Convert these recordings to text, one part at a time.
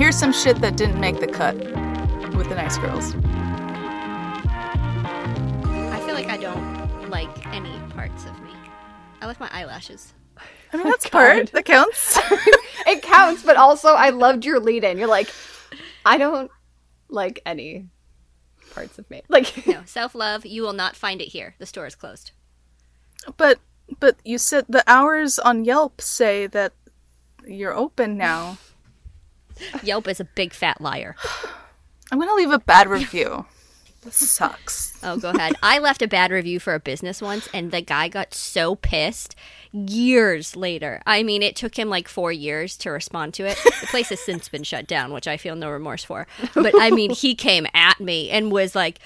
Here's some shit that didn't make the cut with the nice girls. I feel like I don't like any parts of me. I like my eyelashes. I mean, that's part. That counts. It counts, but also I loved your lead-in. You're like, I don't like any parts of me. Like, no, self-love, you will not find it here. The store is closed. But you said the hours on Yelp say that you're open now. Yelp is a big fat liar. I'm going to leave a bad review. This sucks. Oh, go ahead. I left a bad review for a business once, and the guy got so pissed years later. I mean, it took him like 4 years to respond to it. The place has since been shut down, which I feel no remorse for. But, I mean, he came at me and was like,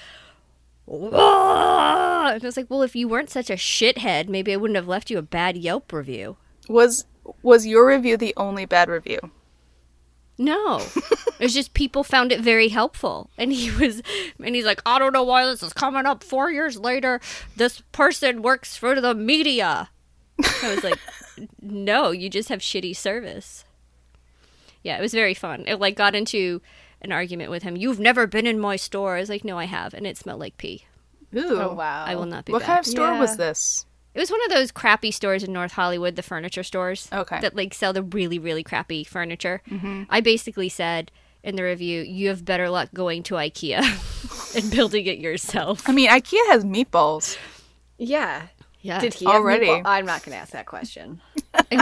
"Whoa!" And I was like, well, if you weren't such a shithead, maybe I wouldn't have left you a bad Yelp review. Was your review the only bad review? No. It was just people found it very helpful. And he's like, I don't know why this is coming up 4 years later. This person works for the media. I was like, no, you just have shitty service. Yeah, it was very fun. It like got into an argument with him. You've never been in my store. I was like, no, I have. And it smelled like pee. Ooh. Oh, wow. I will not be back. What kind of store was this? It was one of those crappy stores in North Hollywood, the furniture stores. Okay. That, like, sell the really, really crappy furniture. Mm-hmm. I basically said in the review, you have better luck going to IKEA and building it yourself. I mean, IKEA has meatballs. Yeah. Yeah. Did he already? Have meatballs? I'm not going to ask that question. He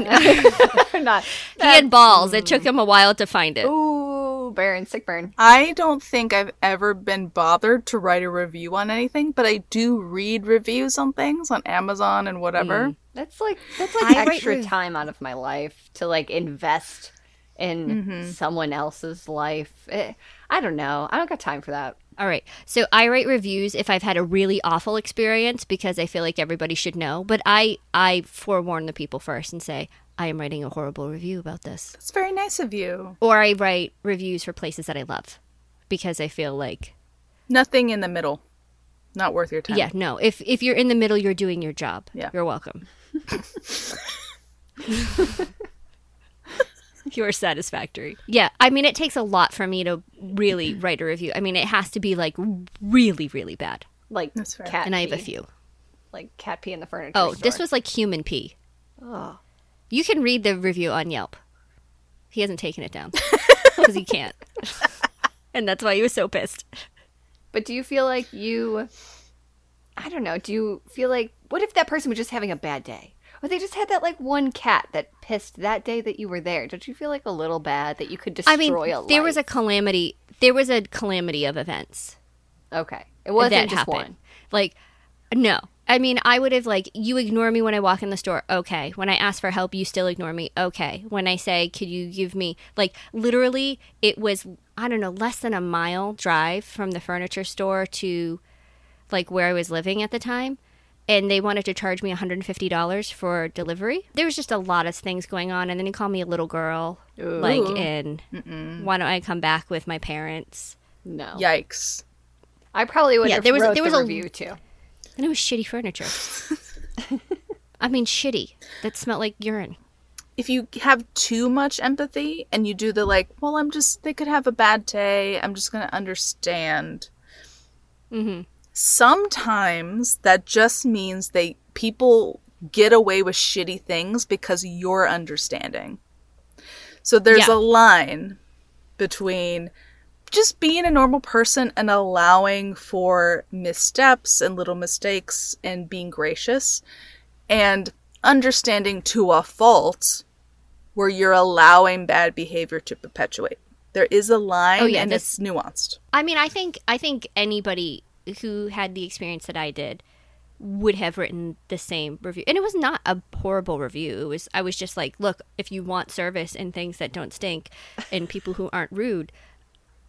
had balls. It took him a while to find it. Ooh, burn. Sick burn. I don't think I've ever been bothered to write a review on anything, but I do read reviews on things on Amazon and whatever. That's like extra time out of my life to like invest in someone else's life. I don't know. I don't got time for that. All right. So I write reviews if I've had a really awful experience because I feel like everybody should know. But I forewarn the people first and say, I am writing a horrible review about this. That's very nice of you. Or I write reviews for places that I love because I feel like... Nothing in the middle. Not worth your time. Yeah, no. If you're in the middle, you're doing your job. Yeah. You're welcome. You are satisfactory. Yeah. I mean, it takes a lot for me to really write a review. I mean, it has to be like really, really bad. Like cat pee. And I have a few. Like cat pee in the furniture store. Oh, this was like human pee. Oh. You can read the review on Yelp. He hasn't taken it down. Because he can't. And that's why he was so pissed. But do you feel like what if that person was just having a bad day? But they just had that, like, one cat that pissed that day that you were there. Don't you feel, like, a little bad that you could destroy a life? There was a calamity of events. Okay. It wasn't just one. Like, no. I mean, I would have, like, you ignore me when I walk in the store. Okay. When I ask for help, you still ignore me. Okay. When I say, could you give me, like, literally, it was, I don't know, less than a mile drive from the furniture store to, like, where I was living at the time. And they wanted to charge me $150 for delivery. There was just a lot of things going on. And then he called me a little girl. Ooh. Like, and why don't I come back with my parents? No. Yikes. I probably would have wrote the review, too. And it was shitty furniture. I mean, shitty. That smelled like urine. If you have too much empathy and you do the, like, well, they could have a bad day. I'm just going to understand. Mm-hmm. Sometimes that just means people get away with shitty things because you're understanding. So there's a line between just being a normal person and allowing for missteps and little mistakes and being gracious and understanding to a fault where you're allowing bad behavior to perpetuate. There is a line and it's nuanced. I mean, I think anybody who had the experience that I did would have written the same review. And it was not a horrible review. I was just like, look, if you want service and things that don't stink and people who aren't rude,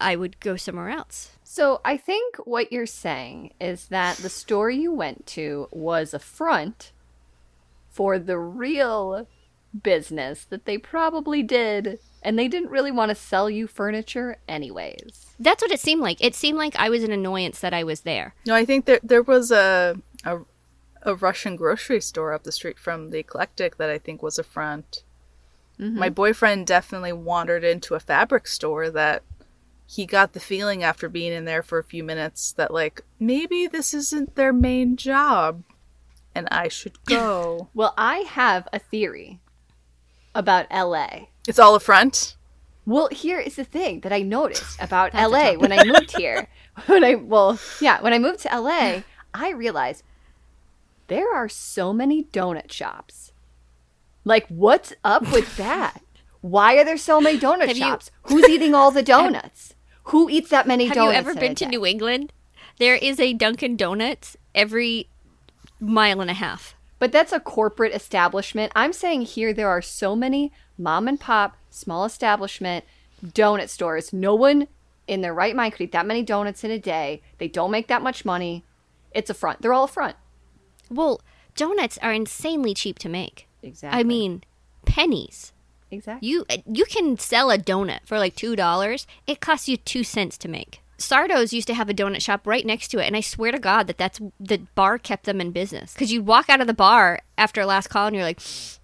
I would go somewhere else. So I think what you're saying is that the store you went to was a front for the real business that they probably did. And they didn't really want to sell you furniture anyways. That's what it seemed like. It seemed like I was an annoyance that I was there. No, I think there was a Russian grocery store up the street from the Eclectic that I think was a front Mm-hmm. My boyfriend definitely wandered into a fabric store that he got the feeling after being in there for a few minutes that, like, maybe this isn't their main job and I should go. Well, I have a theory about LA. It's all a front? Well, here is the thing that I noticed about LA when I moved here. When I moved to LA, I realized there are so many donut shops. Like, what's up with that? Why are there so many donut shops? Who's eating all the donuts? Who eats that many donuts? Have you ever been to New England? There is a Dunkin' Donuts every mile and a half. But that's a corporate establishment. I'm saying here there are so many mom and pop, small establishment, donut stores. No one in their right mind could eat that many donuts in a day. They don't make that much money. It's a front. They're all a front. Well, donuts are insanely cheap to make. Exactly. I mean, pennies. Exactly. You can sell a donut for like $2. It costs you 2 cents to make. Sardo's used to have a donut shop right next to it, and I swear to God that's the bar kept them in business. Because you walk out of the bar after last call, and you're like,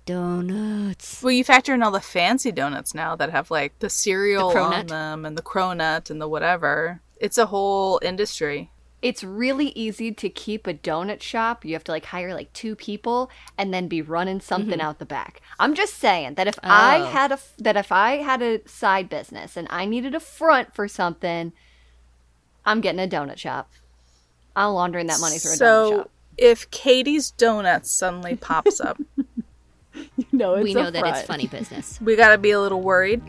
donuts. Well, you factor in all the fancy donuts now that have like the cereal on them and the cronut and the whatever. It's a whole industry. It's really easy to keep a donut shop. You have to like hire like 2 people and then be running something out the back. I'm just saying that if I had a side business and I needed a front for something, I'm getting a donut shop. I'm laundering that money through a donut shop. So if Katie's Donuts suddenly pops up, we know that it's funny business. We gotta be a little worried.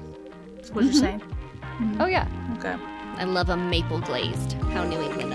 That's what you're saying. Mm-hmm. Oh yeah. Okay. I love a maple glazed. How New England.